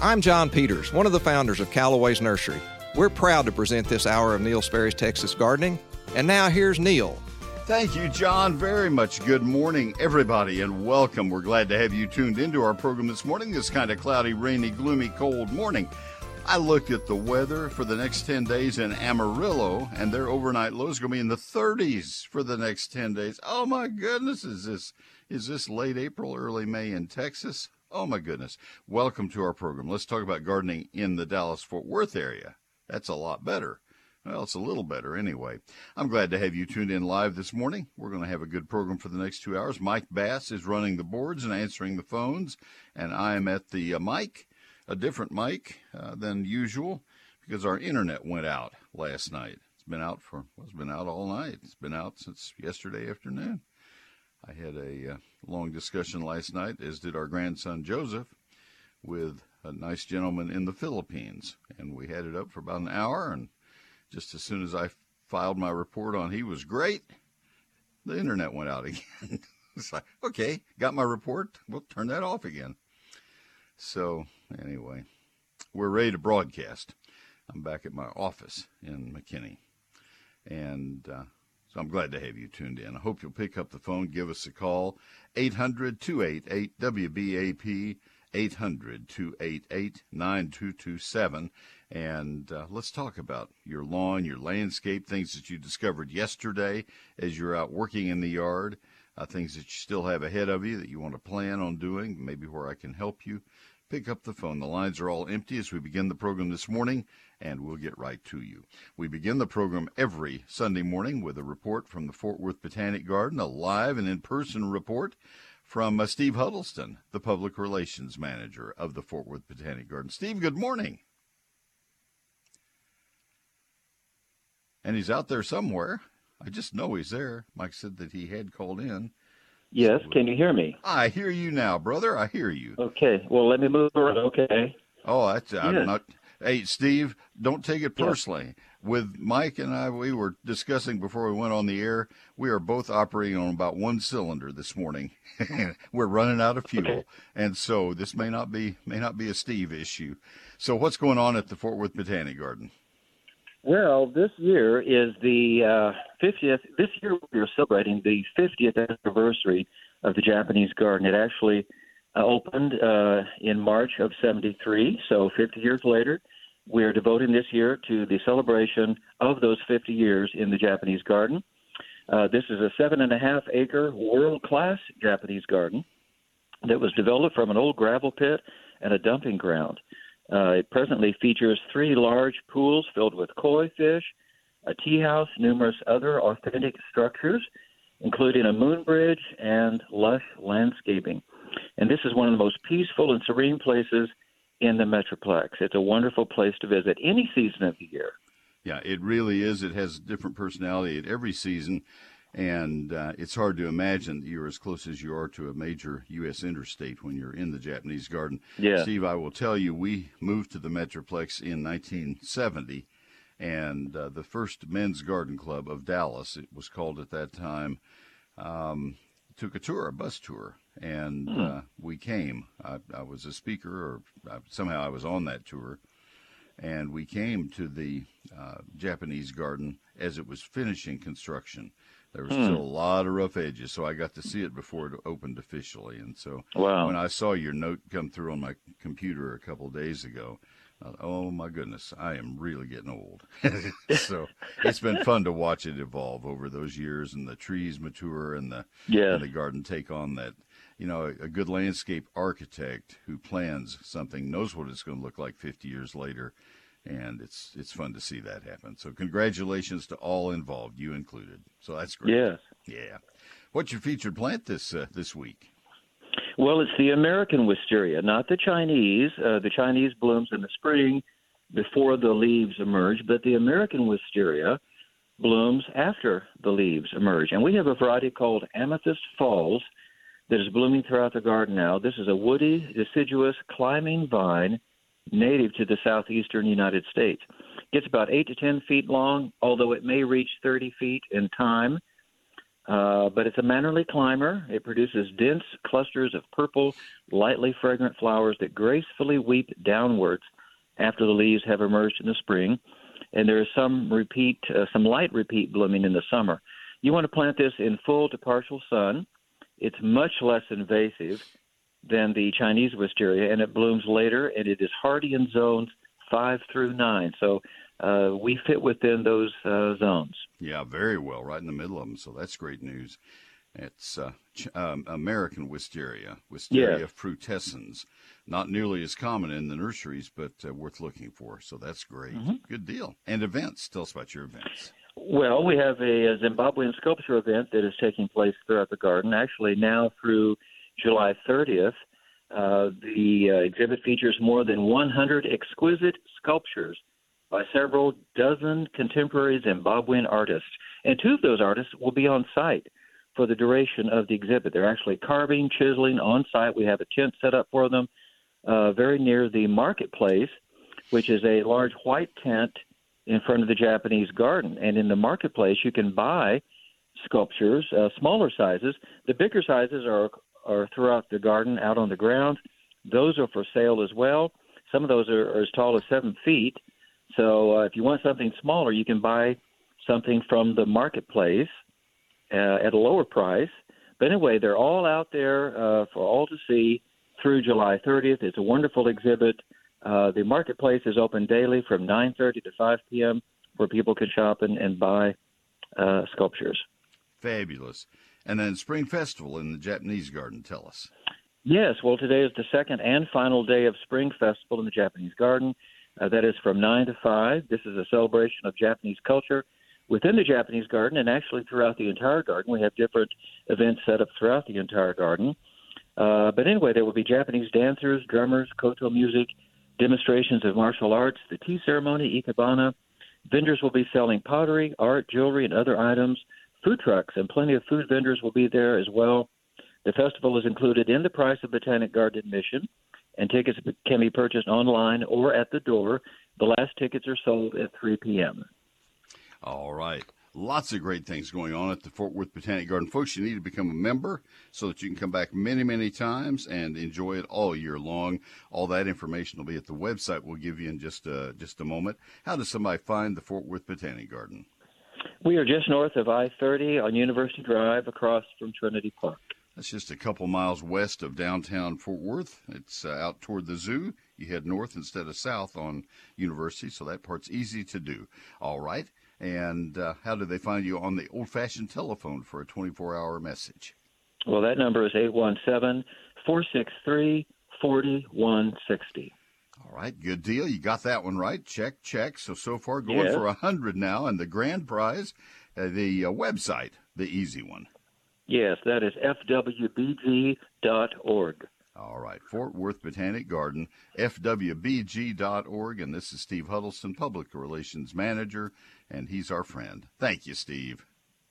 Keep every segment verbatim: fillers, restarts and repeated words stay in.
I'm John Peters, one of the founders of Callaway's Nursery. We're proud to present this hour of Neil Sperry's Texas Gardening. And now here's Neil. Thank you, John, very much. Good morning, everybody, and welcome. We're glad to have you tuned into our program this morning, this kind of cloudy, rainy, gloomy, cold morning. I looked at the weather for the next ten days in Amarillo, and their overnight low is going to be in the thirties for the next ten days. Oh, my goodness, is this is this late April, early May in Texas? Oh, my goodness. Welcome to our program. Let's talk about gardening in the Dallas-Fort Worth area. That's a lot better. Well, it's a little better anyway. I'm glad to have you tuned in live this morning. We're going to have a good program for the next two hours. Mike Bass is running the boards and answering the phones, and I am at the uh, mic, a different mic uh, than usual, because our internet went out last night. It's been out for well, it's been out all night. It's been out since yesterday afternoon. I had a uh, long discussion last night, as did our grandson Joseph, with a nice gentleman in the Philippines, and we had it up for about an hour, and just as soon as I filed my report on he was great, the internet went out again. It's like, okay, got my report. We'll turn that off again. So anyway, we're ready to broadcast. I'm back at my office in McKinney. And uh, so I'm glad to have you tuned in. I hope you'll pick up the phone. Give us a call. eight hundred two eight eight W B A P. eight hundred two eight eight nine two two seven, and uh, let's talk about your lawn, your landscape, things that you discovered yesterday as you're out working in the yard, uh, things that you still have ahead of you that you want to plan on doing, maybe where I can help you. Pick up the phone. The lines are all empty as we begin the program this morning, and we'll get right to you. We begin the program every Sunday morning with a report from the Fort Worth Botanic Garden, a live and in-person report from uh, Steve Huddleston, the Public Relations Manager of the Fort Worth Botanic Garden. Steve, good morning. And he's out there somewhere. I just know he's there. Mike said that he had called in. Yes, so, can you hear me? I hear you now, brother. I hear you. Okay, well, let me move around, okay? Oh, that's, yes. I'm not... Hey, Steve, don't take it personally. Yeah. With Mike and I, we were discussing before we went on the air, we are both operating on about one cylinder this morning. We're running out of fuel, okay. And so this may not be may not be a Steve issue. So what's going on at the Fort Worth Botanic Garden? Well, this year is the uh, fiftieth. This year we're celebrating the fiftieth anniversary of the Japanese garden. It actually opened uh, in March of seventy-three, so fifty years later. We are devoting this year to the celebration of those fifty years in the Japanese garden. Uh, this is a seven and a half acre world-class Japanese garden that was developed from an old gravel pit and a dumping ground. Uh, it presently features three large pools filled with koi fish, a tea house, numerous other authentic structures, including a moon bridge and lush landscaping. And this is one of the most peaceful and serene places in the Metroplex. It's a wonderful place to visit any season of the year. Yeah, it really is. It has a different personality at every season, and uh, it's hard to imagine that you're as close as you are to a major U S interstate when you're in the Japanese garden. Yeah. Steve, I will tell you, we moved to the Metroplex in nineteen seventy, and uh, the first men's garden club of Dallas, it was called at that time, um, took a tour, a bus tour. And uh, we came. I, I was a speaker, or I, somehow I was on that tour. And we came to the uh, Japanese garden as it was finishing construction. There was hmm. still a lot of rough edges, so I got to see it before it opened officially. And so wow. when I saw your note come through on my computer a couple of days ago, I thought, oh, my goodness, I am really getting old. So it's been fun to watch it evolve over those years, and the trees mature, and the, yeah. and the garden take on that. You know, a good landscape architect who plans something knows what it's going to look like fifty years later, and it's it's fun to see that happen. So congratulations to all involved, you included. So that's great. Yes. Yeah. What's your featured plant this uh, this week? Well, it's the American wisteria, not the Chinese. Uh, the Chinese blooms in the spring before the leaves emerge, but the American wisteria blooms after the leaves emerge. And we have a variety called Amethyst Falls that is blooming throughout the garden now. This is a woody, deciduous, climbing vine native to the southeastern United States. It's about eight to ten feet long, although it may reach thirty feet in time. Uh, but it's a mannerly climber. It produces dense clusters of purple, lightly fragrant flowers that gracefully weep downwards after the leaves have emerged in the spring. And there is some repeat, uh, some light repeat blooming in the summer. You want to plant this in full to partial sun. It's much less invasive than the Chinese wisteria, and it blooms later, and it is hardy in zones five through nine. So uh, we fit within those uh, zones. Yeah, very well, right in the middle of them. So that's great news. It's uh, um, American wisteria, wisteria yes. frutescens. Not nearly as common in the nurseries, but uh, worth looking for. So that's great. Mm-hmm. Good deal. And events. Tell us about your events. Well, we have a, a Zimbabwean sculpture event that is taking place throughout the garden, actually now through July thirtieth. Uh, the uh, exhibit features more than one hundred exquisite sculptures by several dozen contemporary Zimbabwean artists. And two of those artists will be on site for the duration of the exhibit. They're actually carving, chiseling on site. We have a tent set up for them uh, very near the marketplace, which is a large white tent in front of the Japanese garden. And in the marketplace, you can buy sculptures, uh, smaller sizes. The bigger sizes are are throughout the garden, out on the ground. Those are for sale as well. Some of those are, are as tall as seven feet. So uh, if you want something smaller, you can buy something from the marketplace uh, at a lower price. But anyway, they're all out there uh, for all to see through July thirtieth. It's a wonderful exhibit. Uh, the marketplace is open daily from nine thirty to five p.m. where people can shop and, and buy uh, sculptures. Fabulous. And then Spring Festival in the Japanese Garden, tell us. Yes, well, today is the second and final day of Spring Festival in the Japanese Garden. Uh, that is from nine to five. This is a celebration of Japanese culture within the Japanese Garden, and actually throughout the entire garden. We have different events set up throughout the entire garden. Uh, but anyway, there will be Japanese dancers, drummers, koto music, demonstrations of martial arts, the tea ceremony, ikebana. Vendors will be selling pottery, art, jewelry, and other items. Food trucks and plenty of food vendors will be there as well. The festival is included in the price of Botanic Garden admission, and tickets can be purchased online or at the door. The last tickets are sold at three p.m. All right. Lots of great things going on at the Fort Worth Botanic Garden. Folks, you need to become a member so that you can come back many, many times and enjoy it all year long. All that information will be at the website we'll give you in just a, just a moment. How does somebody find the Fort Worth Botanic Garden? We are just north of I thirty on University Drive across from Trinity Park. That's just a couple miles west of downtown Fort Worth. It's uh, out toward the zoo. You head north instead of south on University, so that part's easy to do. All right. And uh, how do they find you on the old-fashioned telephone for a twenty-four hour message? Well, that number is eight one seven, four six three, four one six zero. All right, good deal. You got that one right. Check, check. So, so far going yes. for one hundred now. And the grand prize, uh, the uh, website, the easy one. Yes, that is f w b g dot org. All right, Fort Worth Botanic Garden, f w b g dot org. And this is Steve Huddleston, Public Relations Manager, and he's our friend. Thank you, Steve.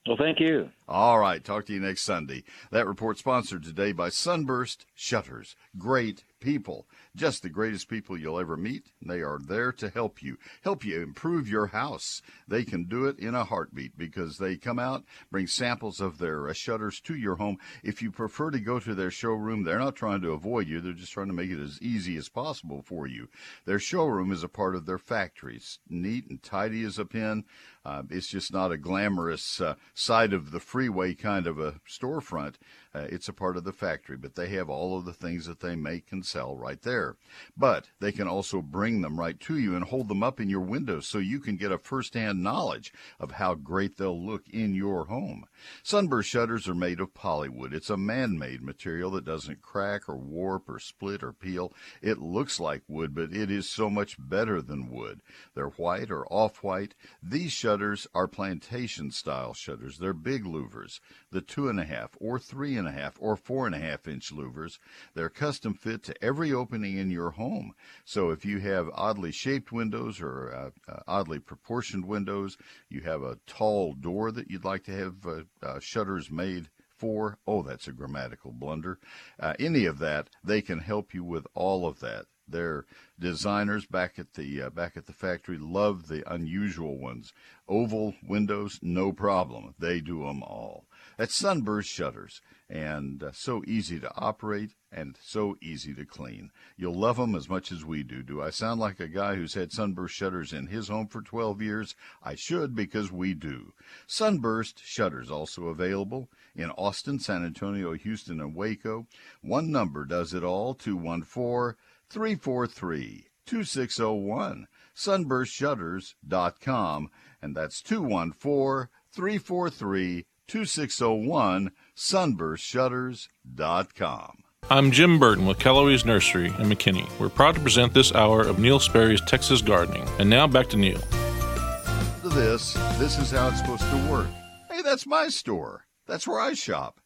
Well, thank you. All right, talk to you next Sunday. That report sponsored today by Sunburst Shutters. Great people, just the greatest people you'll ever meet. They are there to help you, help you improve your house. They can do it in a heartbeat because they come out, bring samples of their uh, shutters to your home. If you prefer to go to their showroom, they're not trying to avoid you. They're just trying to make it as easy as possible for you. Their showroom is a part of their factories, neat and tidy as a pin. Uh, it's just not a glamorous uh, side of the freeway kind of a storefront. Uh, it's a part of the factory, but they have all of the things that they make and sell right there. But they can also bring them right to you and hold them up in your window so you can get a first-hand knowledge of how great they'll look in your home. Sunburst shutters are made of polywood. It's a man-made material that doesn't crack or warp or split or peel. It looks like wood, but it is so much better than wood. They're white or off-white. These shutters are plantation-style shutters. They're big louvers, the two and a half or three and a half or four and a half inch louvers. They're custom fit to every opening in your home. So if you have oddly shaped windows or uh, uh, oddly proportioned windows, you have a tall door that you'd like to have uh, uh, shutters made for, oh, that's a grammatical blunder, uh, any of that, they can help you with all of that. Their designers back at the uh, back at the factory love the unusual ones. Oval windows, no problem. They do them all. That's Sunburst Shutters, and uh, so easy to operate and so easy to clean. You'll love them as much as we do. Do I sound like a guy who's had Sunburst Shutters in his home for twelve years? I should, because we do. Sunburst Shutters also available in Austin, San Antonio, Houston, and Waco. One number does it all, two one four, three four three, two six zero one, sunburst shutters dot com, and that's two one four, three four three, two six zero one, sunburst shutters dot com. I'm Jim Burton with Callaway's Nursery in McKinney. We're proud to present this hour of Neil Sperry's Texas Gardening. And now back to Neil. This, this is how it's supposed to work. Hey, that's my store. That's where I shop.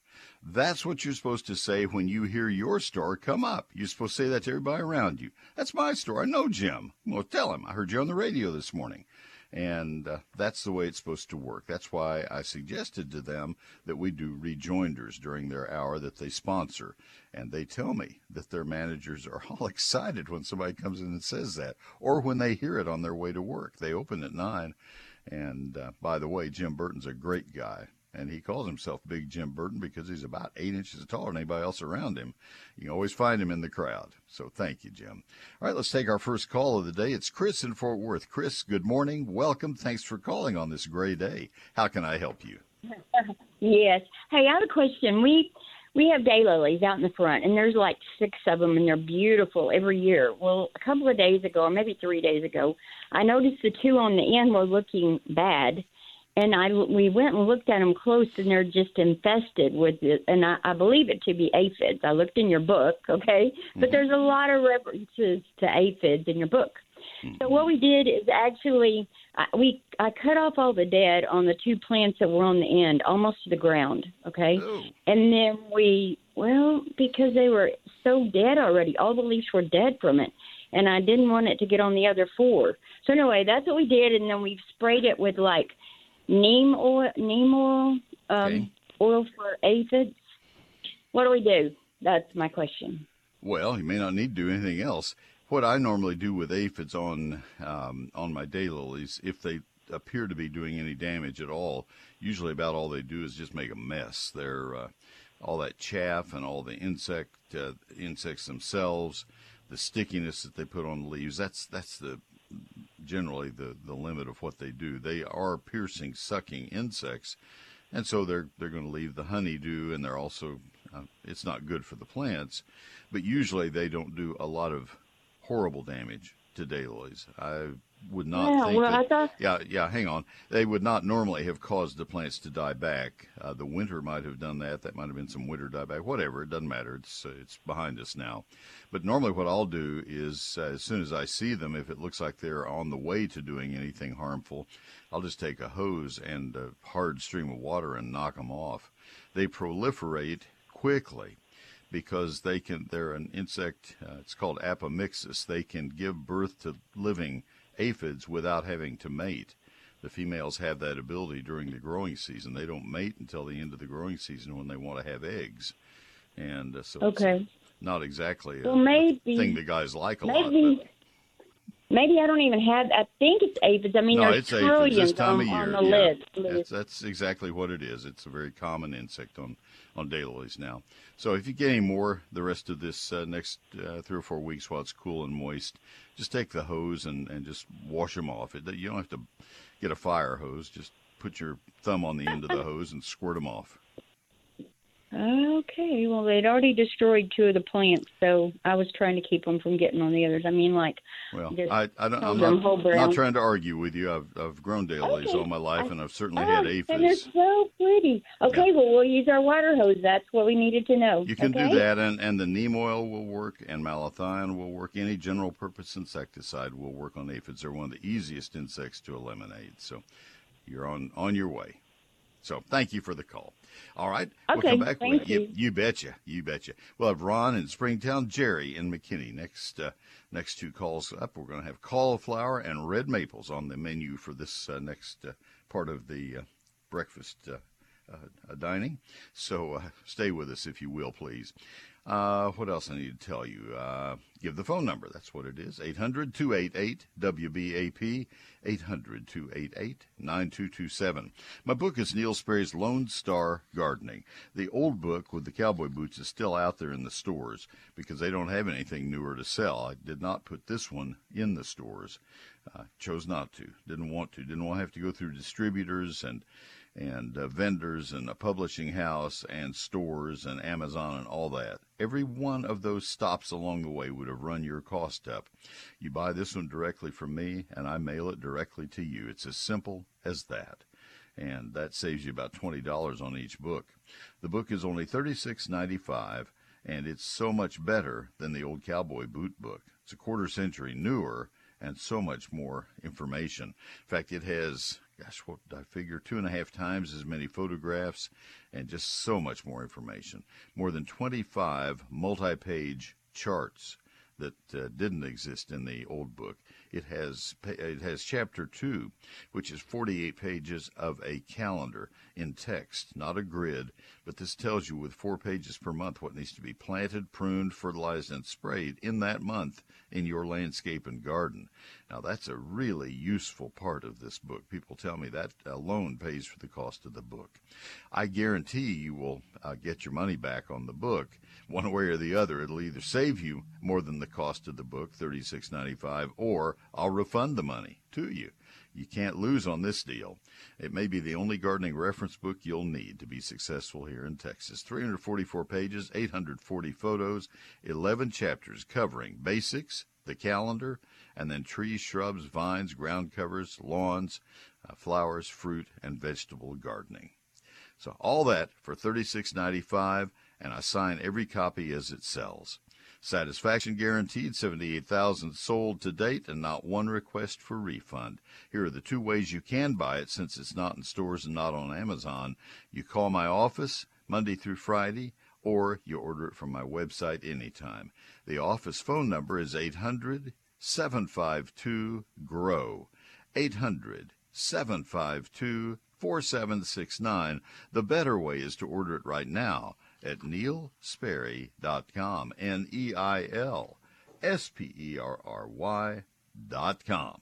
That's what you're supposed to say when you hear your store come up. You're supposed to say that to everybody around you. That's my store. I know Jim. Well, tell him. I heard you on the radio this morning. And uh, that's the way it's supposed to work. That's why I suggested to them that we do rejoinders during their hour that they sponsor. And they tell me that their managers are all excited when somebody comes in and says that, or when they hear it on their way to work. They open at nine. And uh, by the way, Jim Burton's a great guy. And he calls himself Big Jim Burton because he's about eight inches taller than anybody else around him. You can always find him in the crowd. So thank you, Jim. All right, let's take our first call of the day. It's Chris in Fort Worth. Chris, good morning. Welcome. Thanks for calling on this gray day. How can I help you? Yes. Hey, I have a question. We we have daylilies out in the front, and there's like six of them, and they're beautiful every year. Well, a couple of days ago, or maybe three days ago, I noticed the two on the end were looking bad. And I, we went and looked at them close, and they're just infested with it. And I, I believe it to be aphids. I looked in your book, okay? But mm-hmm. there's a lot of references to aphids in your book. Mm-hmm. So what we did is actually I, we I cut off all the dead on the two plants that were on the end, almost to the ground, okay? Oh. And then we, well, because they were so dead already, all the leaves were dead from it. And I didn't want it to get on the other four. So anyway, that's what we did, and then we sprayed it with, like, neem oil, neem oil, um, okay. oil for aphids. What do we do? That's my question. Well, you may not need to do anything else. What I normally do with aphids on um, on my daylilies, if they appear to be doing any damage at all, usually about all they do is just make a mess. They're uh, all that chaff and all the insect uh, insects themselves, the stickiness that they put on the leaves. That's that's the generally the, the limit of what they do. They are piercing, sucking insects, and so they're they're going to leave the honeydew, and they're also, uh, it's not good for the plants, but usually they don't do a lot of horrible damage to daylilies. I would not yeah, think well, that, I thought... yeah, yeah, hang on. They would not normally have caused the plants to die back. Uh, the winter might have done that. That might have been some winter dieback, whatever. It doesn't matter. It's uh, it's behind us now. But normally what I'll do is uh, as soon as I see them, if it looks like they're on the way to doing anything harmful, I'll just take a hose and a hard stream of water and knock them off. They proliferate quickly, because they can, they're an insect, uh, it's called apomixis. They can give birth to living aphids without having to mate. The females have that ability during the growing season. They don't mate until the end of the growing season when they want to have eggs. And uh, so okay. it's not exactly a, well, maybe, a thing the guys like a maybe, lot. But. Maybe I don't even have, I think it's aphids. I mean, no, there's trillions on, on the yeah. list. That's, that's exactly what it is. It's a very common insect on on daylilies now. So if you get any more the rest of this uh, next uh, three or four weeks while it's cool and moist, just take the hose and, and just wash them off. It, you don't have to get a fire hose. Just put your thumb on the end of the hose and squirt them off. Okay. Well, they'd already destroyed two of the plants, so I was trying to keep them from getting on the others. I mean, like... Well, I, I don't, I'm not, not trying to argue with you. I've, I've grown daylilies okay. all my life, I, and I've certainly oh, had aphids. And they're so pretty. Okay, yeah. Well, we'll use our water hose. That's what we needed to know. You can okay? do that, and, and the neem oil will work, and malathion will work. Any general-purpose insecticide will work on aphids. They're one of the easiest insects to eliminate, so you're on, on your way. So thank you for the call. All right. Okay, we'll come back thank with you. You, you betcha. You betcha. We'll have Ron in Springtown, Jerry in McKinney. Next uh, next two calls up, we're going to have cauliflower and red maples on the menu for this uh, next uh, part of the uh, breakfast uh, uh, dining. So uh, stay with us, if you will, please. Uh, what else I need to tell you? Uh, give the phone number. That's what it is. eight hundred, two eight eight, W B A P, eight hundred, two eight eight, nine two two seven. My book is Neil Sperry's Lone Star Gardening. The old book with the cowboy boots is still out there in the stores because they don't have anything newer to sell. I did not put this one in the stores. Uh, chose not to. Didn't want to. Didn't want to have to go through distributors and and uh, vendors and a publishing house and stores and Amazon and all that. Every one of those stops along the way would have run your cost up. You buy this one directly from me, and I mail it directly to you. It's as simple as that. And that saves you about twenty dollars on each book. The book is only thirty-six ninety-five, and it's so much better than the old cowboy boot book. It's a quarter century newer and so much more information. In fact, it has... Gosh, what did I figure? Two and a half times as many photographs and just so much more information. More than twenty-five multi-page charts that uh, didn't exist in the old book. It has it has chapter two, which is forty-eight pages of a calendar in text, not a grid, but this tells you with four pages per month what needs to be planted, pruned, fertilized, and sprayed in that month in your landscape and garden. Now, that's a really useful part of this book. People tell me that alone pays for the cost of the book. I guarantee you will uh, get your money back on the book. One way or the other, it'll either save you more than the cost of the book, thirty-six ninety-five, or I'll refund the money to you. You can't lose on this deal. It may be the only gardening reference book you'll need to be successful here in Texas. three hundred forty-four pages, eight hundred forty photos, eleven chapters covering basics, the calendar, and then trees, shrubs, vines, ground covers, lawns, uh, flowers, fruit, and vegetable gardening. So all that for thirty-six ninety-five, and I sign every copy as it sells. Satisfaction guaranteed, seventy-eight thousand sold to date, and not one request for refund. Here are the two ways you can buy it since it's not in stores and not on Amazon. You call my office Monday through Friday, or you order it from my website anytime. The office phone number is eight hundred, seven five two, G R O W, eight hundred, seven five two, four seven six nine. The better way is to order it right now at neil sperry dot com, N E I L S P E R R Y dot com.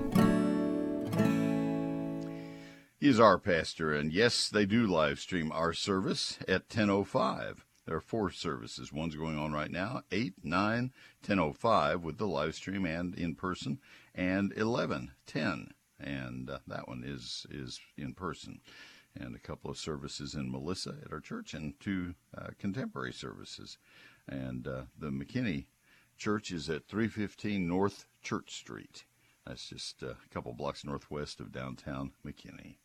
He's our pastor, and yes, they do live stream our service at ten oh five. There are four services. One's going on right now, eight, nine, ten oh five with the live stream and in person, and eleven, ten, and uh, that one is, is in person. And a couple of services in Melissa at our church and two uh, contemporary services. And uh, the McKinney Church is at three fifteen North Church Street. That's just a couple blocks northwest of downtown McKinney.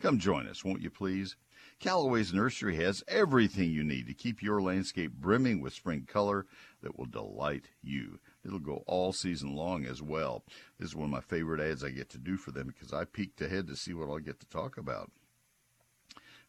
Come join us, won't you please? Callaway's Nursery has everything you need to keep your landscape brimming with spring color that will delight you. It'll go all season long as well. This is one of my favorite ads I get to do for them because I peeked ahead to see what I'll get to talk about.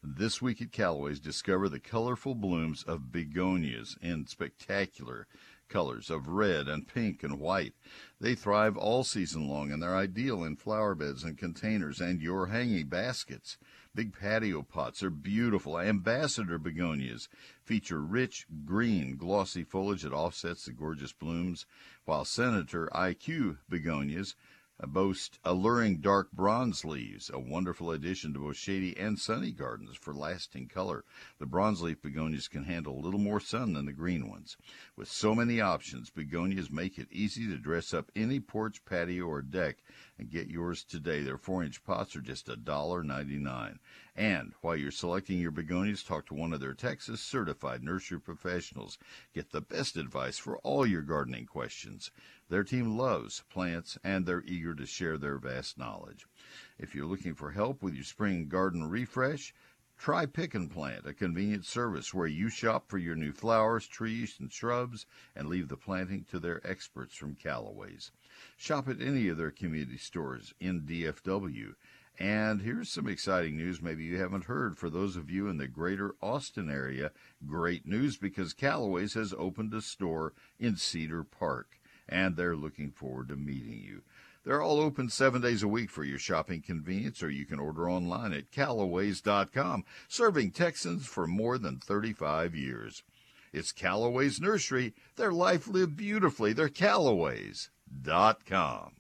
This week at Callaway's, discover the colorful blooms of begonias in spectacular colors of red and pink and white. They thrive all season long, and they're ideal in flower beds and containers and your hanging baskets. Big patio pots are beautiful. Ambassador begonias feature rich green glossy foliage that offsets the gorgeous blooms, while Senator I Q begonias boast alluring dark bronze leaves, a wonderful addition to both shady and sunny gardens for lasting color. The bronze leaf begonias can handle a little more sun than the green ones. With so many options, begonias make it easy to dress up any porch, patio, or deck, and get yours today. Their four-inch pots are just one dollar ninety-nine. And while you're selecting your begonias, talk to one of their Texas certified nursery professionals. Get the best advice for all your gardening questions. Their team loves plants, and they're eager to share their vast knowledge. If you're looking for help with your spring garden refresh, try Pick and Plant, a convenient service where you shop for your new flowers, trees, and shrubs, and leave the planting to their experts from Callaway's. Shop at any of their community stores in D F W. And here's some exciting news maybe you haven't heard. For those of you in the greater Austin area, great news, because Callaway's has opened a store in Cedar Park, and they're looking forward to meeting you. They're all open seven days a week for your shopping convenience, or you can order online at Callaway's dot com, serving Texans for more than thirty-five years. It's Callaway's Nursery. Their life lived beautifully. They're Callaway's dot com.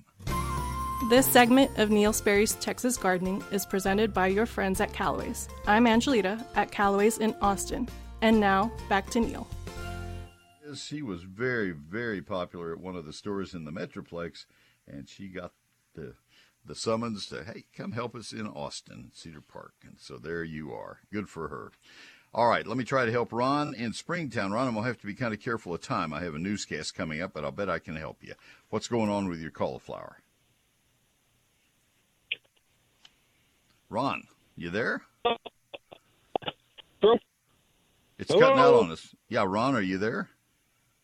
This segment of Neil Sperry's Texas Gardening is presented by your friends at Callaway's. I'm Angelita at Callaway's in Austin. And now, back to Neil. Yes, she was very, very popular at one of the stores in the Metroplex, and she got the, the summons to, hey, come help us in Austin, Cedar Park. And so there you are. Good for her. All right, let me try to help Ron in Springtown. Ron, I'm going to have to be kind of careful of time. I have a newscast coming up, but I'll bet I can help you. What's going on with your cauliflower? Ron, you there? It's Hello? Cutting out on us. Yeah, Ron, are you there?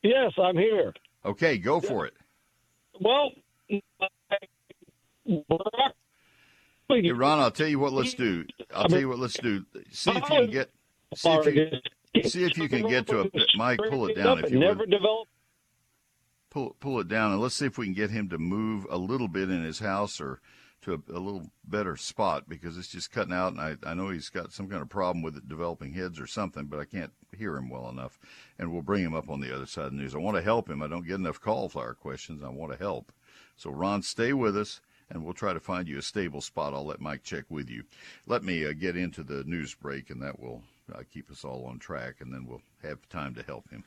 Yes, I'm here. Okay, go for it. Well, hey, Ron, I'll tell you what. Let's do. I'll tell you what. Let's do. See if you can get. See if you, see if you can get to a Mike. Pull it down if you never develop. Pull pull it down, and let's see if we can get him to move a little bit in his house or to a, a little better spot, because it's just cutting out, and I, I know he's got some kind of problem with it developing heads or something, but I can't hear him well enough, and we'll bring him up on the other side of the news. I want to help him. I don't get enough cauliflower questions. I want to help. So, Ron, stay with us, and we'll try to find you a stable spot. I'll let Mike check with you. Let me uh, get into the news break, and that will uh, keep us all on track, and then we'll have time to help him.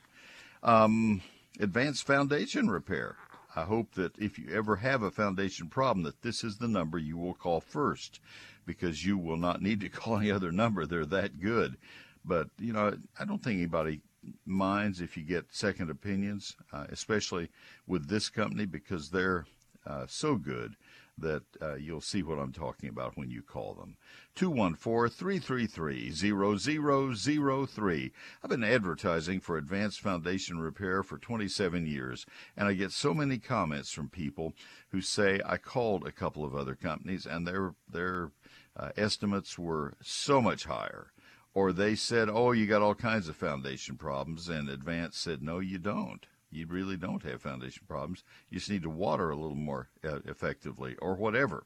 Um, Advanced Foundation Repair. I hope that if you ever have a foundation problem, that this is the number you will call first, because you will not need to call any other number. They're that good. But, you know, I don't think anybody minds if you get second opinions, uh, especially with this company, because they're uh, so good that uh, you'll see what I'm talking about when you call them. two one four, three three three, zero zero zero three. I've been advertising for Advanced Foundation Repair for twenty-seven years, and I get so many comments from people who say, I called a couple of other companies, and their, their uh, estimates were so much higher. Or they said, oh, you got all kinds of foundation problems, and Advanced said, no, you don't. You really don't have foundation problems. You just need to water a little more uh, effectively or whatever.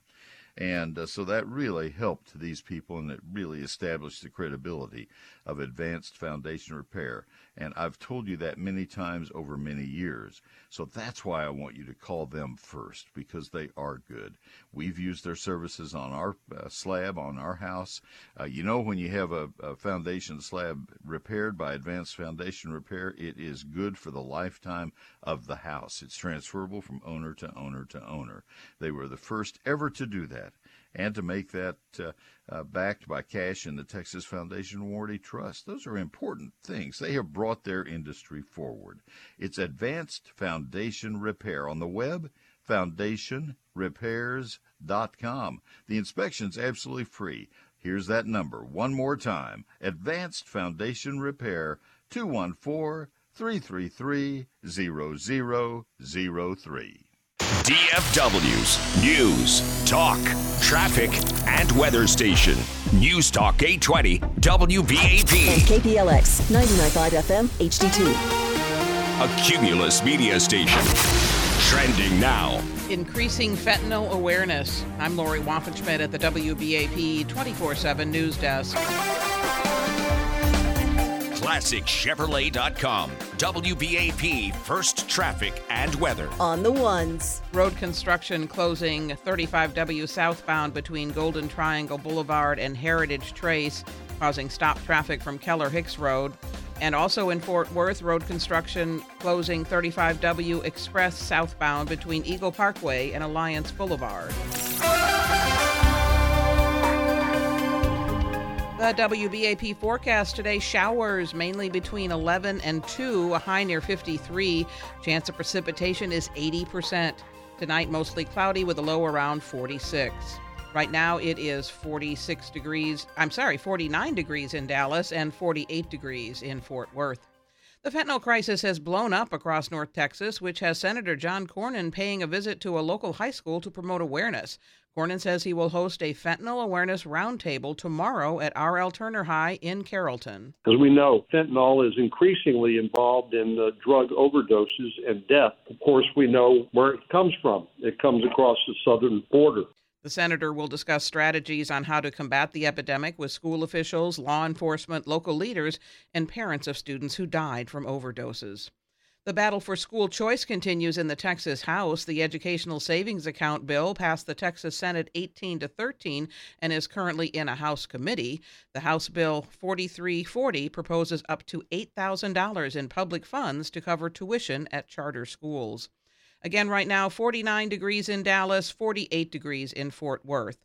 And uh, so that really helped these people, and it really established the credibility of Advanced Foundation Repair. And I've told you that many times over many years. So that's why I want you to call them first, because they are good. We've used their services on our uh, slab, on our house. Uh, you know, when you have a, a foundation slab repaired by Advanced Foundation Repair, it is good for the lifetime of the house. It's transferable from owner to owner to owner. They were the first ever to do that, and to make that uh, uh, backed by cash in the Texas Foundation Warranty Trust. Those are important things. They have brought their industry forward. It's Advanced Foundation Repair. On the web, foundation repairs dot com. The inspection's absolutely free. Here's that number one more time. Advanced Foundation Repair, two one four, three three three, zero zero zero three. D F W's News, Talk, Traffic, and Weather Station. News Talk eight twenty, W B A P. And K P L X, ninety-nine point five F M, H D two. A Cumulus Media Station. Trending now. Increasing fentanyl awareness. I'm Lori Waffenschmidt at the W B A P twenty-four seven News Desk. classic chevrolet dot com. W B A P First Traffic and Weather. On the ones. Road construction closing thirty-five W southbound between Golden Triangle Boulevard and Heritage Trace, causing stop traffic from Keller Hicks Road. And also in Fort Worth, road construction closing thirty-five W Express southbound between Eagle Parkway and Alliance Boulevard. The W B A P forecast today, showers mainly between eleven and two, a high near fifty-three. Chance of precipitation is eighty percent. Tonight, mostly cloudy with a low around forty-six. Right now, it is forty-six degrees, I'm sorry, forty-nine degrees in Dallas and forty-eight degrees in Fort Worth. The fentanyl crisis has blown up across North Texas, which has Senator John Cornyn paying a visit to a local high school to promote awareness. Cornyn says he will host a fentanyl awareness roundtable tomorrow at R L Turner High in Carrollton. As we know, fentanyl is increasingly involved in uh, drug overdoses and death. Of course, we know where it comes from. It comes across the southern border. The senator will discuss strategies on how to combat the epidemic with school officials, law enforcement, local leaders, and parents of students who died from overdoses. The battle for school choice continues in the Texas House. The Educational Savings Account bill passed the Texas Senate eighteen to thirteen and is currently in a House committee. The House Bill forty-three forty proposes up to eight thousand dollars in public funds to cover tuition at charter schools. Again, right now, forty-nine degrees in Dallas, forty-eight degrees in Fort Worth.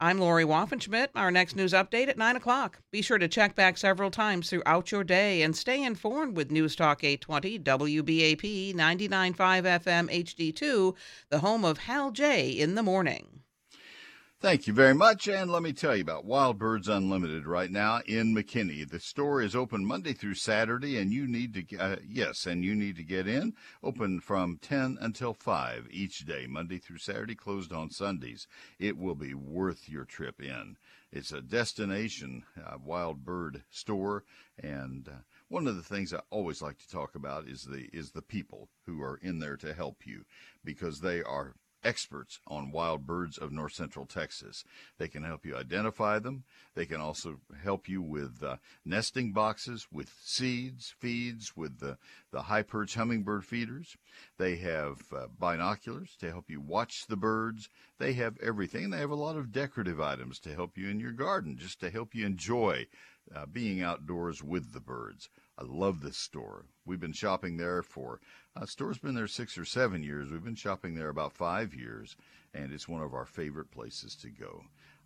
I'm Lori Waffenschmidt. Our next news update at nine o'clock. Be sure to check back several times throughout your day and stay informed with News Talk eight twenty, W B A P, ninety-nine point five F M H D two, the home of Hal J. in the morning. Thank you very much, and let me tell you about Wild Birds Unlimited right now in McKinney. The store is open Monday through Saturday, and you need to uh, yes, and you need to get in. Open from ten until five each day, Monday through Saturday, closed on Sundays. It will be worth your trip in. It's a destination uh, wild bird store, and uh, one of the things I always like to talk about is the is the people who are in there to help you, because they are experts on wild birds of north central Texas. They can help you identify them. They can also help you with uh, nesting boxes, with seeds, feeds, with the, the high perch hummingbird feeders. They have uh, binoculars to help you watch the birds. They have everything. They have a lot of decorative items to help you in your garden, just to help you enjoy uh, being outdoors with the birds. I love this store. We've been shopping there for, uh, store's been there six or seven years. We've been shopping there about five years, and it's one of our favorite places to go.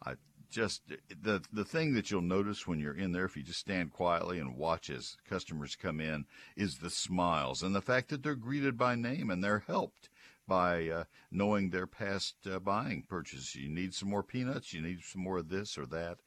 I just, the the thing that you'll notice when you're in there, if you just stand quietly and watch as customers come in, is the smiles and the fact that they're greeted by name and they're helped by uh, knowing their past uh, buying purchases. You need some more peanuts, you need some more of this or that.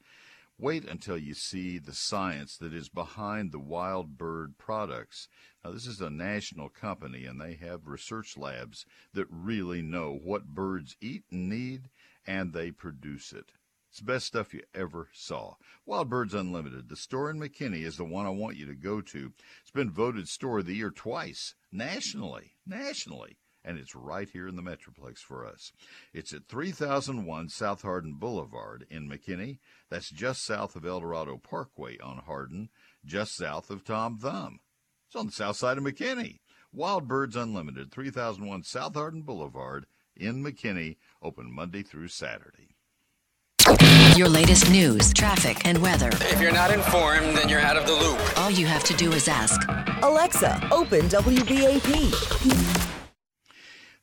Wait until you see the science that is behind the wild bird products. Now, this is a national company, and they have research labs that really know what birds eat and need, and they produce it. It's the best stuff you ever saw. Wild Birds Unlimited, the store in McKinney, is the one I want you to go to. It's been voted Store of the Year twice, nationally, nationally. And it's right here in the Metroplex for us. It's at three thousand one South Hardin Boulevard in McKinney. That's just south of El Dorado Parkway on Hardin, just south of Tom Thumb. It's on the south side of McKinney. Wild Birds Unlimited, three thousand one South Hardin Boulevard in McKinney, open Monday through Saturday. Your latest news, traffic, and weather. If you're not informed, then you're out of the loop. All you have to do is ask Alexa, open W B A P.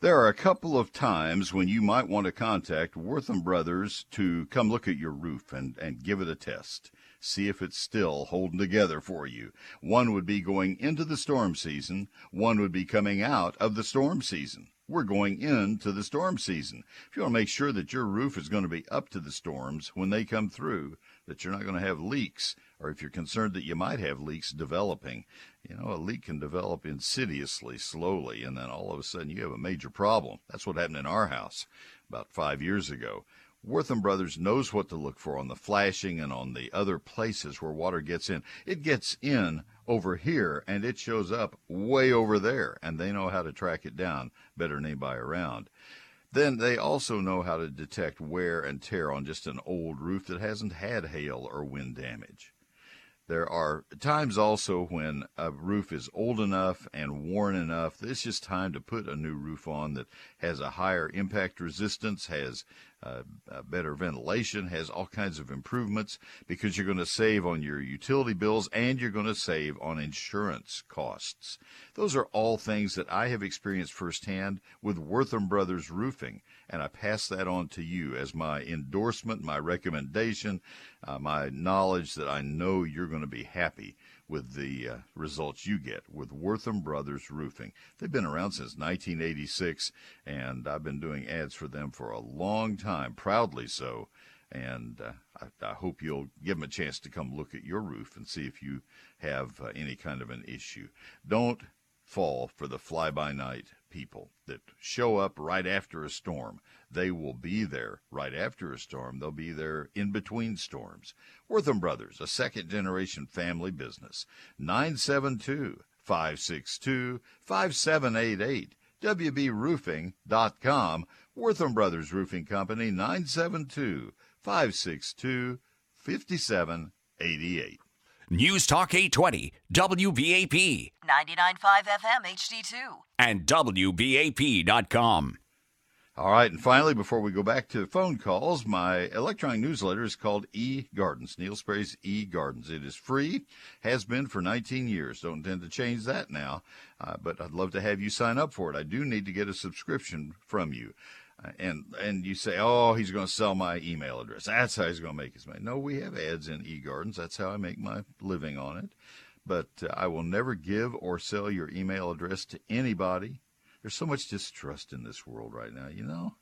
There are a couple of times when you might want to contact Wortham Brothers to come look at your roof and, and give it a test. See if it's still holding together for you. One would be going into the storm season. One would be coming out of the storm season. We're going into the storm season. If you want to make sure that your roof is going to be up to the storms when they come through, that you're not going to have leaks, or if you're concerned that you might have leaks developing. You know, a leak can develop insidiously, slowly, and then all of a sudden you have a major problem. That's what happened in our house about five years ago. Wortham Brothers knows what to look for on the flashing and on the other places where water gets in. It gets in over here, and it shows up way over there, and they know how to track it down better than anybody around. Then they also know how to detect wear and tear on just an old roof that hasn't had hail or wind damage. There are times also when a roof is old enough and worn enough that it's just time to put a new roof on that has a higher impact resistance, has uh, better ventilation, has all kinds of improvements, because you're going to save on your utility bills and you're going to save on insurance costs. Those are all things that I have experienced firsthand with Wortham Brothers Roofing, and I pass that on to you as my endorsement, my recommendation, uh, my knowledge that I know you're going to be happy with the uh, results you get with Wortham Brothers Roofing. They've been around since nineteen eighty-six, and I've been doing ads for them for a long time, proudly so, and uh, I, I hope you'll give them a chance to come look at your roof and see if you have uh, any kind of an issue. Don't fall for the fly-by-night people that show up right after a storm. They will be there right after a storm. They'll be there in between storms. Wortham Brothers, a second-generation family business. nine seven two, five six two, five seven eight eight. W B roofing dot com. Wortham Brothers Roofing Company, nine seven two, five six two, five seven eight eight. News Talk eight twenty, W B A P, ninety-nine point five F M H D two, and W B A P dot com. All right, and finally, before we go back to phone calls, my electronic newsletter is called eGardens, Neil Sperry's eGardens. It is free, has been for nineteen years. Don't intend to change that now, uh, but I'd love to have you sign up for it. I do need to get a subscription from you. And and you say, oh, he's going to sell my email address. That's how he's going to make his money. No, we have ads in eGardens. That's how I make my living on it. But uh, I will never give or sell your email address to anybody. There's so much distrust in this world right now, you know.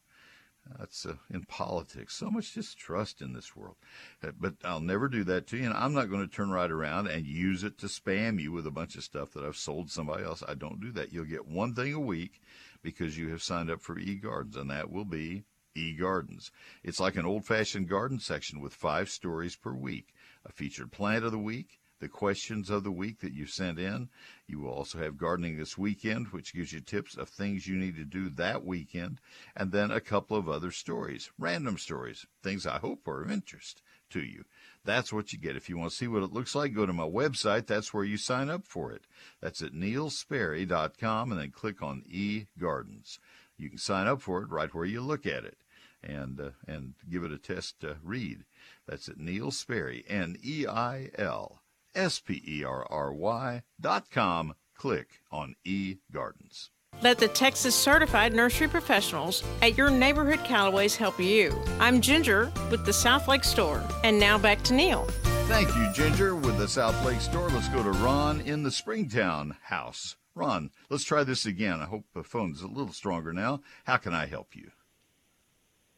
That's uh, in politics. So much distrust in this world. Uh, but I'll never do that to you, and I'm not going to turn right around and use it to spam you with a bunch of stuff that I've sold somebody else. I don't do that. You'll get one thing a week because you have signed up for eGardens, and that will be eGardens. It's like an old-fashioned garden section with five stories per week, a featured plant of the week, the questions of the week that you sent in. You will also have gardening this weekend, which gives you tips of things you need to do that weekend, and then a couple of other stories, random stories, things I hope are of interest to you. That's what you get. If you want to see what it looks like, go to my website. That's where you sign up for it. That's at neil sperry dot com, and then click on eGardens. You can sign up for it right where you look at it, and uh, and give it a test uh, read. That's at Neil Sperry, N E I L. S P E R R Y dot com. Click on eGardens. Let the Texas Certified Nursery Professionals at your neighborhood Callaway's help you. I'm Ginger with the South Lake Store. And now back to Neil. Thank you, Ginger, with the South Lake Store. Let's go to Ron in the Springtown house. Ron, let's try this again. I hope the phone's a little stronger now. How can I help you?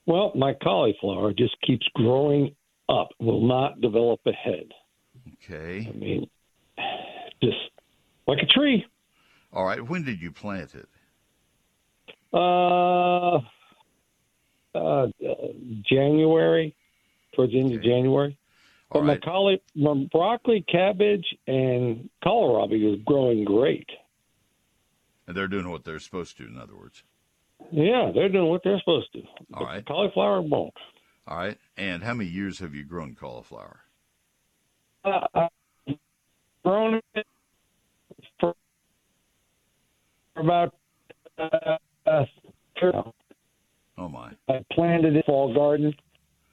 Well, my cauliflower just keeps growing up, will not develop a head. Okay. I mean, just like a tree. All right. When did you plant it? Uh, uh January, towards the end okay. of January. All but right. my, cauli- my broccoli, cabbage, and kohlrabi is growing great. And they're doing what they're supposed to, in other words. Yeah, they're doing what they're supposed to. All but right. Cauliflower won't. All right. And how many years have you grown cauliflower? Uh, I've grown it for about uh, uh, oh my! I planted it in the fall garden,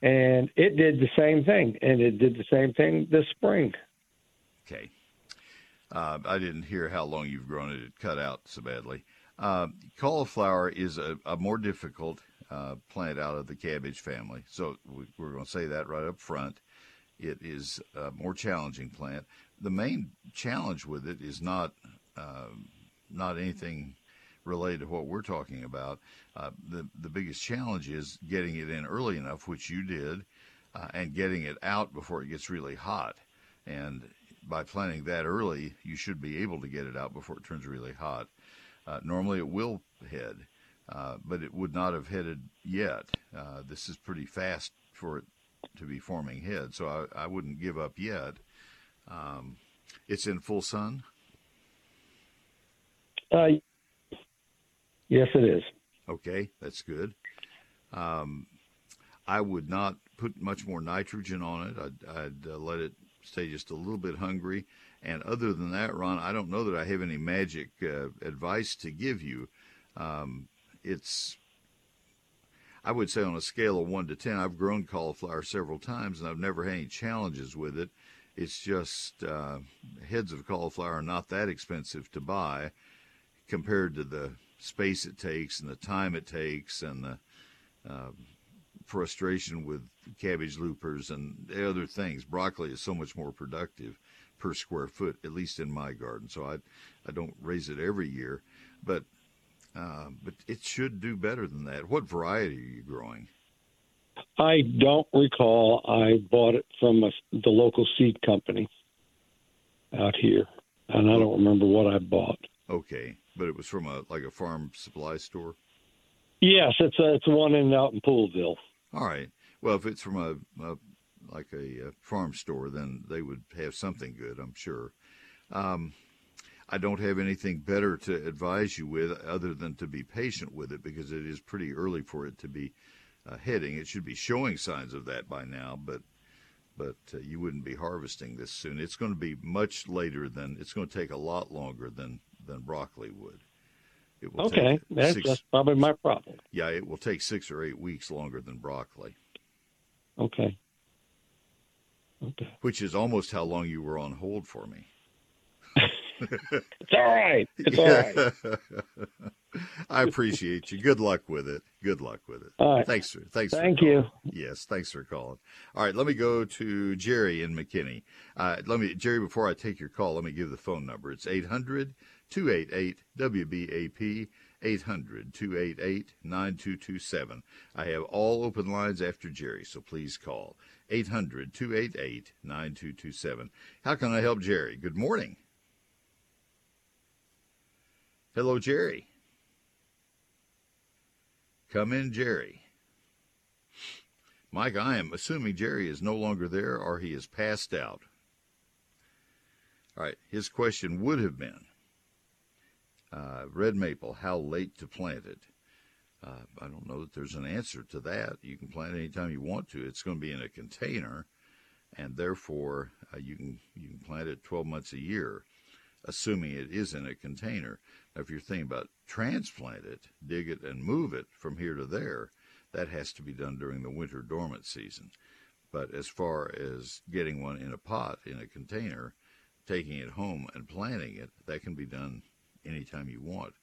and it did the same thing, and it did the same thing this spring. Okay, uh, I didn't hear how long you've grown it; it cut out so badly. Uh, cauliflower is a, a more difficult uh, plant out of the cabbage family, so we, we're going to say that right up front. It is a more challenging plant. The main challenge with it is not uh, not anything related to what we're talking about. Uh, the, the biggest challenge is getting it in early enough, which you did, uh, and getting it out before it gets really hot. And by planting that early, you should be able to get it out before it turns really hot. Uh, normally it will head, uh, but it would not have headed yet. Uh, this is pretty fast for it to be forming head, so I, I wouldn't give up yet. Um, it's in full sun? Uh, yes, it is. Okay, that's good. Um, I would not put much more nitrogen on it. I'd, I'd uh, let it stay just a little bit hungry. And other than that, Ron, I don't know that I have any magic uh, advice to give you. Um, it's, I would say on a scale of one to ten, I've grown cauliflower several times, and I've never had any challenges with it. It's just uh, heads of cauliflower are not that expensive to buy compared to the space it takes and the time it takes and the uh, frustration with cabbage loopers and the other things. Broccoli is so much more productive per square foot, at least in my garden. So I I don't raise it every year, but uh, but it should do better than that. What variety are you growing? I don't recall. I bought it from a, the local seed company out here, and I don't remember what I bought. Okay, but it was from a like a farm supply store? Yes, it's a, it's one in out in Poolville. All right. Well, if it's from a, a like a, a farm store, then they would have something good, I'm sure. Um, I don't have anything better to advise you with other than to be patient with it, because it is pretty early for it to be uh, heading. It should be showing signs of that by now, but but uh, you wouldn't be harvesting this soon. It's going to be much later than, it's going to take a lot longer than, than broccoli would. It will okay, take that's, six, that's probably my problem. Yeah, it will take six or eight weeks longer than broccoli. Okay. Okay. Which is almost how long you were on hold for me. It's all right. It's yeah. all right. I appreciate you. Good luck with it. Good luck with it. All right. Thanks. Thanks. Thank for you. Yes. Thanks for calling. All right. Let me go to Jerry in McKinney. Uh, let me, Jerry, before I take your call, let me give the phone number. It's eight hundred, two eight eight, W B A P, eight hundred, two eight eight, nine two two seven. I have all open lines after Jerry, so please call. eight hundred, two eight eight, nine two two seven. How can I help Jerry? Good morning. Hello, Jerry. Come in, Jerry. Mike, I am assuming Jerry is no longer there or he is passed out. All right, his question would have been, uh, red maple, how late to plant it? Uh, I don't know that there's an answer to that. You can plant it anytime you want to. It's going to be in a container, and therefore uh, you can you can plant it twelve months a year, assuming it is in a container. Now, if you're thinking about transplant it, dig it, and move it from here to there, that has to be done during the winter dormant season. But as far as getting one in a pot, in a container, taking it home and planting it, that can be done anytime you want.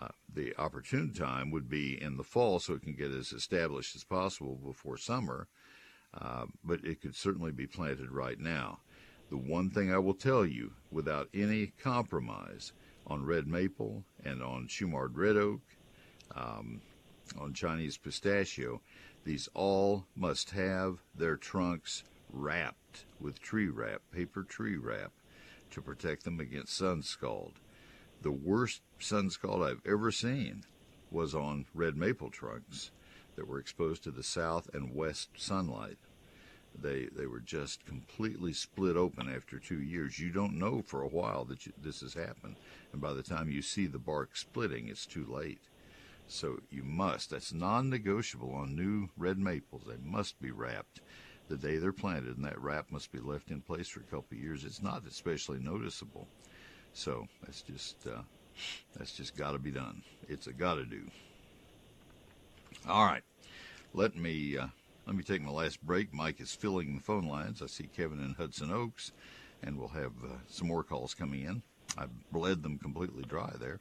Uh, the opportune time would be in the fall, so it can get as established as possible before summer, uh, but it could certainly be planted right now. The one thing I will tell you, without any compromise, on red maple and on Shumard red oak, um, on Chinese pistachio, these all must have their trunks wrapped with tree wrap, paper tree wrap, to protect them against sun scald. The worst sun scald I've ever seen was on red maple trunks that were exposed to the south and west sunlight. They they were just completely split open after two years. You don't know for a while that you, this has happened, and by the time you see the bark splitting, it's too late. So you must. That's non-negotiable on new red maples. They must be wrapped the day they're planted, and that wrap must be left in place for a couple of years. It's not especially noticeable. So that's just uh, that's just got to be done. It's a got to do. All right, let me uh, let me take my last break. Mike is filling the phone lines. I see Kevin in Hudson Oaks, and we'll have uh, some more calls coming in. I bled them completely dry there.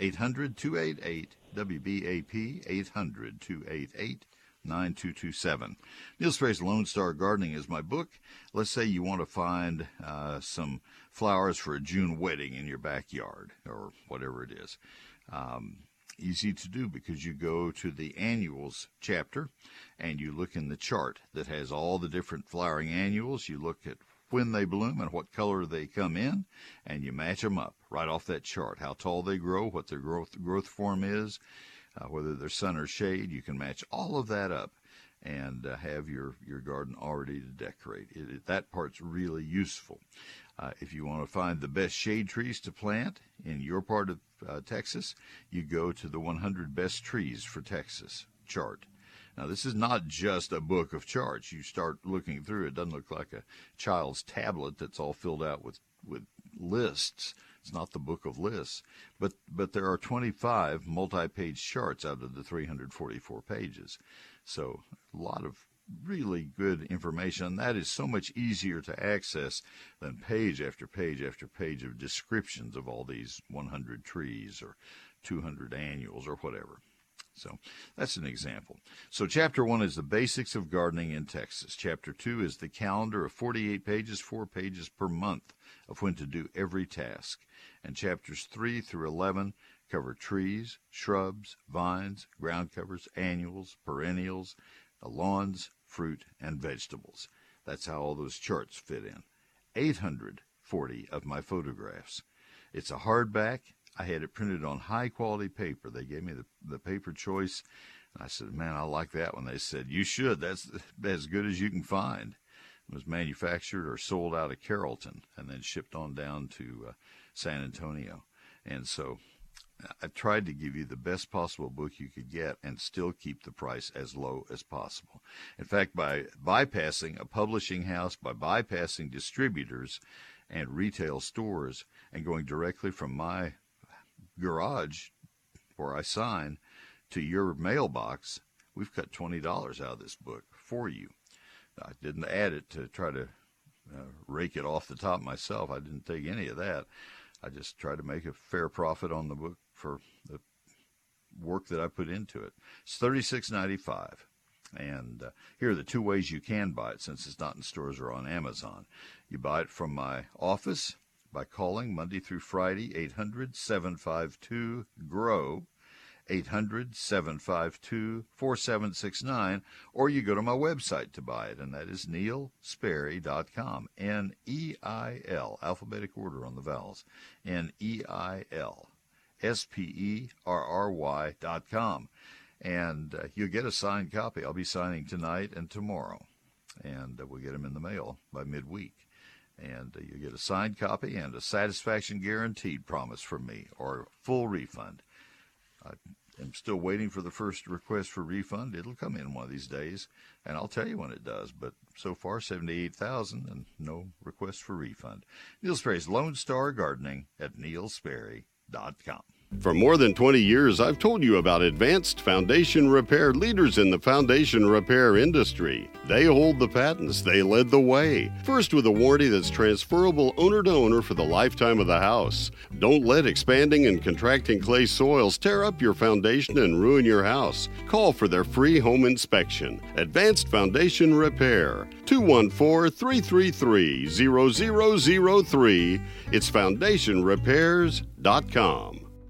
eight hundred, two eight eight, W B A P, eight hundred, two eight eight, nine two two seven. Neil Sperry's Lone Star Gardening is my book. Let's say you want to find uh, some flowers for a June wedding in your backyard or whatever it is. Um, easy to do because you go to the annuals chapter and you look in the chart that has all the different flowering annuals. You look at when they bloom and what color they come in, and you match them up right off that chart, how tall they grow, what their growth, growth form is, Uh, whether they're sun or shade. You can match all of that up and uh, have your, your garden already to decorate. It, it, that part's really useful. Uh, if you want to find the best shade trees to plant in your part of uh, Texas, you go to the one hundred Best Trees for Texas chart. Now, this is not just a book of charts. You start looking through, it doesn't look like a child's tablet that's all filled out with, with lists. It's not the book of lists. But, but there are twenty-five multi-page charts out of the three hundred forty-four pages. So a lot of really good information. That is so much easier to access than page after page after page of descriptions of all these one hundred trees or two hundred annuals or whatever. So that's an example. So chapter one is the basics of gardening in Texas. Chapter two is the calendar of forty-eight pages, four pages per month, of when to do every task. And chapters three through eleven cover trees, shrubs, vines, ground covers, annuals, perennials, the lawns, fruit, and vegetables. That's how all those charts fit in. eight hundred forty of my photographs. It's a hardback. I had it printed on high-quality paper. They gave me the, the paper choice. And I said, man, I like that one. They said, you should. That's as good as you can find. It was manufactured or sold out of Carrollton and then shipped on down to uh, San Antonio. And so I tried to give you the best possible book you could get and still keep the price as low as possible. In fact, by bypassing a publishing house, by bypassing distributors and retail stores and going directly from my garage where I sign to your mailbox, we've cut twenty dollars out of this book for you. I didn't add it to try to uh, rake it off the top myself. I didn't take any of that. I just try to make a fair profit on the book for the work that I put into it. It's thirty-six ninety-five, and uh, here are the two ways you can buy it since it's not in stores or on Amazon. You buy it from my office by calling Monday through Friday, eight hundred, seven five two, GROW, eight hundred, seven five two, four seven six nine, or you go to my website to buy it, and that is neil sperry dot com, N E I L, alphabetic order on the vowels, N E I L, S P E R R Y dot com, and uh, you'll get a signed copy. I'll be signing tonight and tomorrow, and uh, we'll get them in the mail by midweek. And uh, you'll get a signed copy and a satisfaction guaranteed promise from me, or full refund. I'm still waiting for the first request for refund. It'll come in one of these days, and I'll tell you when it does. But so far, seventy-eight thousand dollars and no request for refund. Neil Sperry's Lone Star Gardening at neil sperry dot com. For more than twenty years, I've told you about Advanced Foundation Repair, leaders in the foundation repair industry. They hold the patents. They led the way. First with a warranty that's transferable owner to owner for the lifetime of the house. Don't let expanding and contracting clay soils tear up your foundation and ruin your house. Call for their free home inspection. Advanced Foundation Repair, two one four, three three three, zero zero zero three. It's foundation repairs dot com.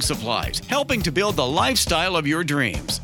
supplies, helping to build the lifestyle of your dreams.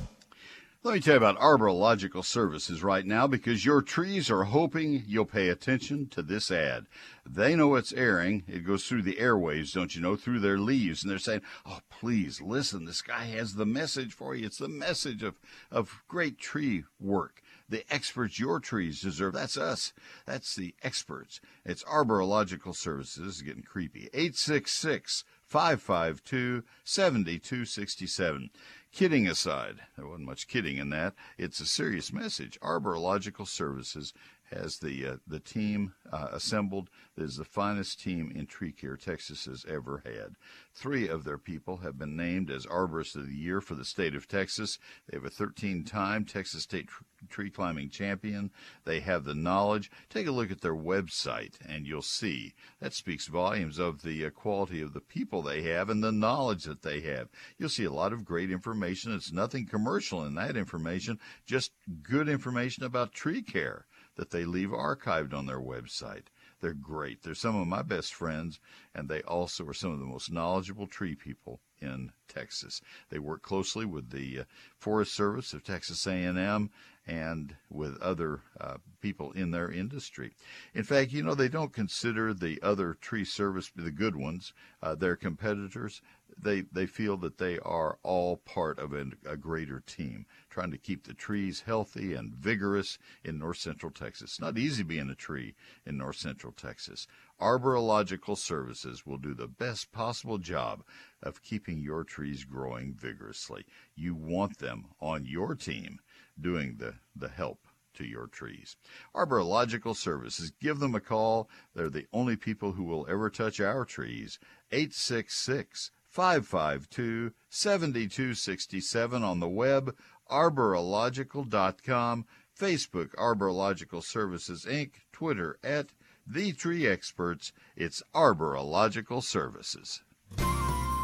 Let me tell you about Arborological Services right now, because your trees are hoping you'll pay attention to this ad. They know it's airing. It goes through the airwaves, don't you know, through their leaves. And they're saying, oh, please listen, this guy has the message for you. It's the message of, of great tree work. The experts your trees deserve. That's us. That's the experts. It's Arborological Services. This is getting creepy. eight six six, five five two, seven two six seven. Kidding aside, there wasn't much kidding in that. It's a serious message. Arborological Services has the uh, the team uh, assembled that is the finest team in tree care Texas has ever had. Three of their people have been named as Arborists of the Year for the state of Texas. They have a thirteen-time Texas State tr- Tree Climbing Champion. They have the knowledge. Take a look at their website, and you'll see. That speaks volumes of the uh, quality of the people they have and the knowledge that they have. You'll see a lot of great information. It's nothing commercial in that information, just good information about tree care that they leave archived on their website. They're great. They're some of my best friends, and they also are some of the most knowledgeable tree people in Texas. They work closely with the uh, Forest Service of Texas A and M and with other uh, people in their industry. In fact, you know, they don't consider the other tree service, the good ones, uh, their competitors. They they feel that they are all part of a, a greater team, trying to keep the trees healthy and vigorous in north central Texas. It's not easy being a tree in north central Texas. Arborological Services will do the best possible job of keeping your trees growing vigorously. You want them on your team doing the, the help to your trees. Arborological Services, give them a call. They're the only people who will ever touch our trees. eight six six, five five two, seven two six seven on the web, arborological dot com, Facebook, Arborological Services, Incorporated, Twitter at The Tree Experts. It's Arborological Services.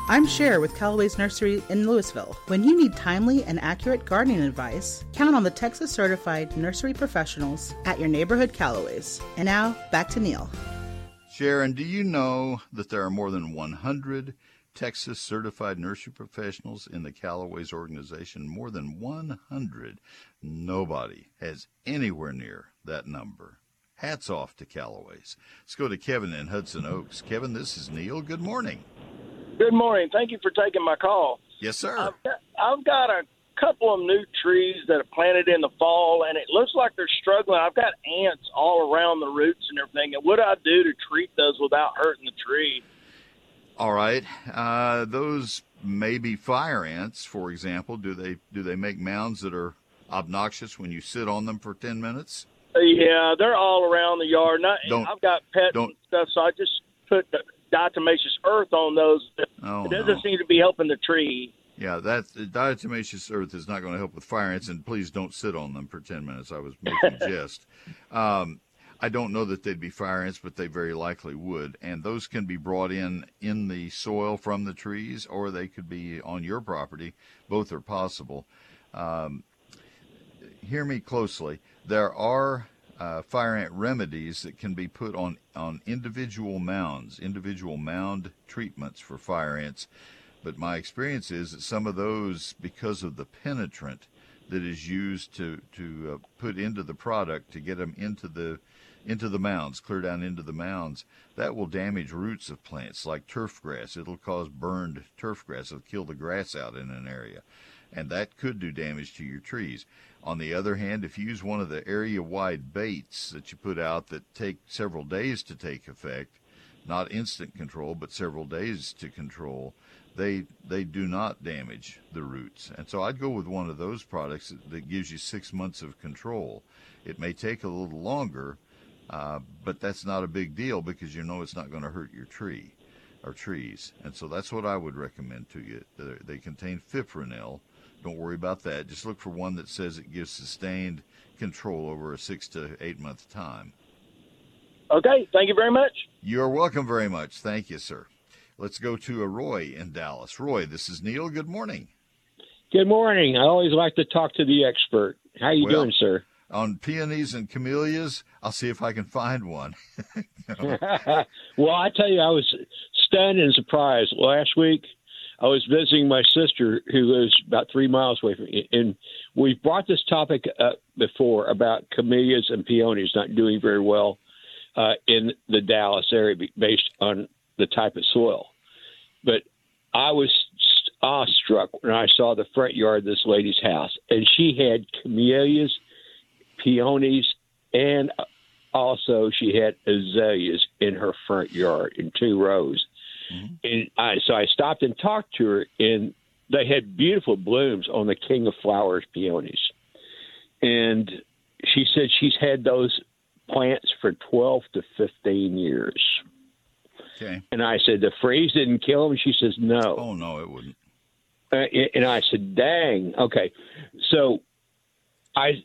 I'm Cher with Callaway's Nursery in Louisville. When you need timely and accurate gardening advice, count on the Texas Certified Nursery Professionals at your neighborhood Callaway's. And now, back to Neil. Sharon, do you know that there are more than one hundred Texas Certified Nursery Professionals in the Callaway's organization? More than one hundred. Nobody has anywhere near that number. Hats off to Callaway's. Let's go to Kevin in Hudson Oaks. Kevin, this is Neil. Good morning. Good morning. Thank you for taking my call. Yes, sir. I've got, I've got a couple of new trees that are planted in the fall, and it looks like they're struggling. I've got ants all around the roots and everything. And what do I do to treat those without hurting the tree? All right. Uh, those may be fire ants, for example. Do they do they make mounds that are obnoxious when you sit on them for ten minutes? Yeah, they're all around the yard. And I, don't, I've got pets and stuff, so I just put the diatomaceous earth on those. Oh, it doesn't no. seem to be helping the tree. Yeah, that diatomaceous earth is not going to help with fire ants, and please don't sit on them for ten minutes. I was making a jest. Um, I don't know that they'd be fire ants, but they very likely would, and those can be brought in in the soil from the trees, or they could be on your property. Both are possible. Um, hear me closely. There are Uh, fire ant remedies that can be put on, on individual mounds, individual mound treatments for fire ants. But my experience is that some of those, because of the penetrant that is used to, to uh, put into the product to get them into the into the mounds, clear down into the mounds, that will damage roots of plants like turf grass. It'll cause burned turf grass. It'll kill the grass out in an area. And that could do damage to your trees. On the other hand, if you use one of the area-wide baits that you put out that take several days to take effect, not instant control, but several days to control, they they do not damage the roots. And so I'd go with one of those products that gives you six months of control. It may take a little longer, uh, but that's not a big deal because you know it's not going to hurt your tree or trees. And so that's what I would recommend to you. They contain fipronil. Don't worry about that. Just look for one that says it gives sustained control over a six to eight month time. Okay. Thank you very much. You're welcome very much. Thank you, sir. Let's go to a Roy in Dallas. Roy, this is Neil. Good morning. Good morning. I always like to talk to the expert. How are you well, doing, sir? On peonies and camellias, I'll see if I can find one. Well, I tell you, I was stunned and surprised last week. I was visiting my sister who lives about three miles away from me, and we've brought this topic up before about camellias and peonies not doing very well uh, in the Dallas area based on the type of soil. But I was awestruck when I saw the front yard of this lady's house, and she had camellias, peonies, and also she had azaleas in her front yard in two rows. Mm-hmm. And I, so I stopped and talked to her, and they had beautiful blooms on the King of Flowers peonies. And she said she's had those plants for twelve to fifteen years. Okay. And I said, the freeze didn't kill him? She says, no. Oh, no, it wouldn't. Uh, and I said, dang. Okay. So I,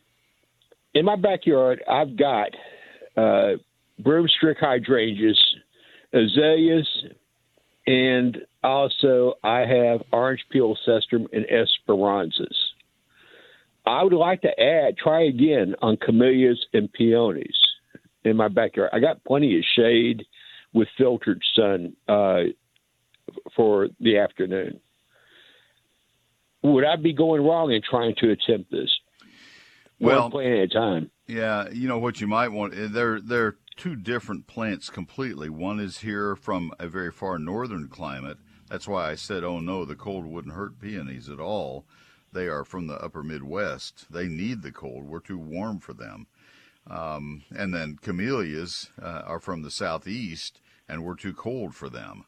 in my backyard, I've got uh, broomstick hydrangeas, azaleas, and also I have orange peel sestum and esperanzas. I would like to add, try again on camellias and peonies in my backyard. I got plenty of shade with filtered sun uh, for the afternoon. Would I be going wrong in trying to attempt this? Well, one plant at a time. Yeah, you know what you might want. They're they're two different plants completely. One is here from a very far northern climate. That's why I said, oh no, the cold wouldn't hurt peonies at all. They are from the upper Midwest. They need the cold. We're too warm for them. Um, and then camellias uh, are from the southeast, and we're too cold for them,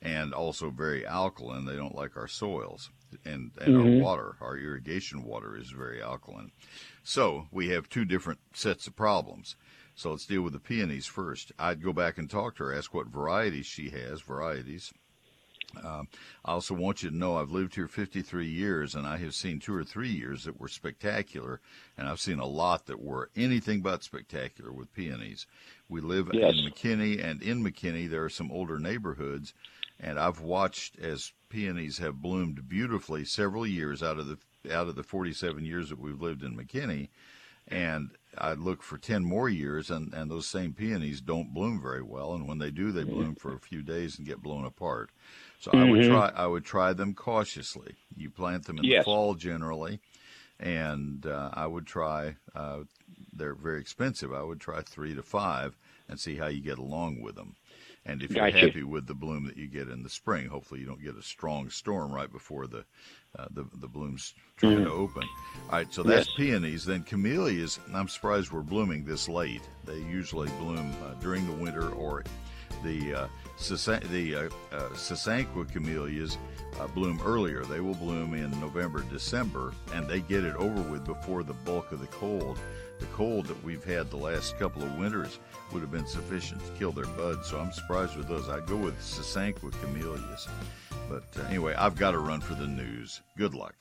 and also very alkaline. They don't like our soils. And, and mm-hmm. our water, our irrigation water is very alkaline. So we have two different sets of problems. So let's deal with the peonies first. I'd go back and talk to her, ask what varieties she has, varieties. Um, I also want you to know I've lived here fifty-three years, and I have seen two or three years that were spectacular, and I've seen a lot that were anything but spectacular with peonies. We live yes. in McKinney, and in McKinney there are some older neighborhoods, and I've watched as peonies have bloomed beautifully several years out of the out of the forty-seven years that we've lived in McKinney, and I look for ten more years, and, and those same peonies don't bloom very well, and when they do, they bloom for a few days and get blown apart. So mm-hmm. I would try I would try them cautiously. You plant them in yes. the fall generally, and uh, I would try, uh, they're very expensive, I would try three to five and see how you get along with them. And if you're gotcha. happy with the bloom that you get in the spring, hopefully you don't get a strong storm right before the uh, the, the bloom's trying mm. to open. All right, so that's yes. peonies. Then camellias, and I'm surprised we're blooming this late. They usually bloom uh, during the winter, or the uh, sasan- the uh, uh, sasanqua camellias uh, bloom earlier. They will bloom in November, December, and they get it over with before the bulk of the cold. The cold that we've had the last couple of winters would have been sufficient to kill their buds, so I'm surprised with those. I'd go with sasanqua camellias. But uh, anyway, I've got to run for the news. Good luck.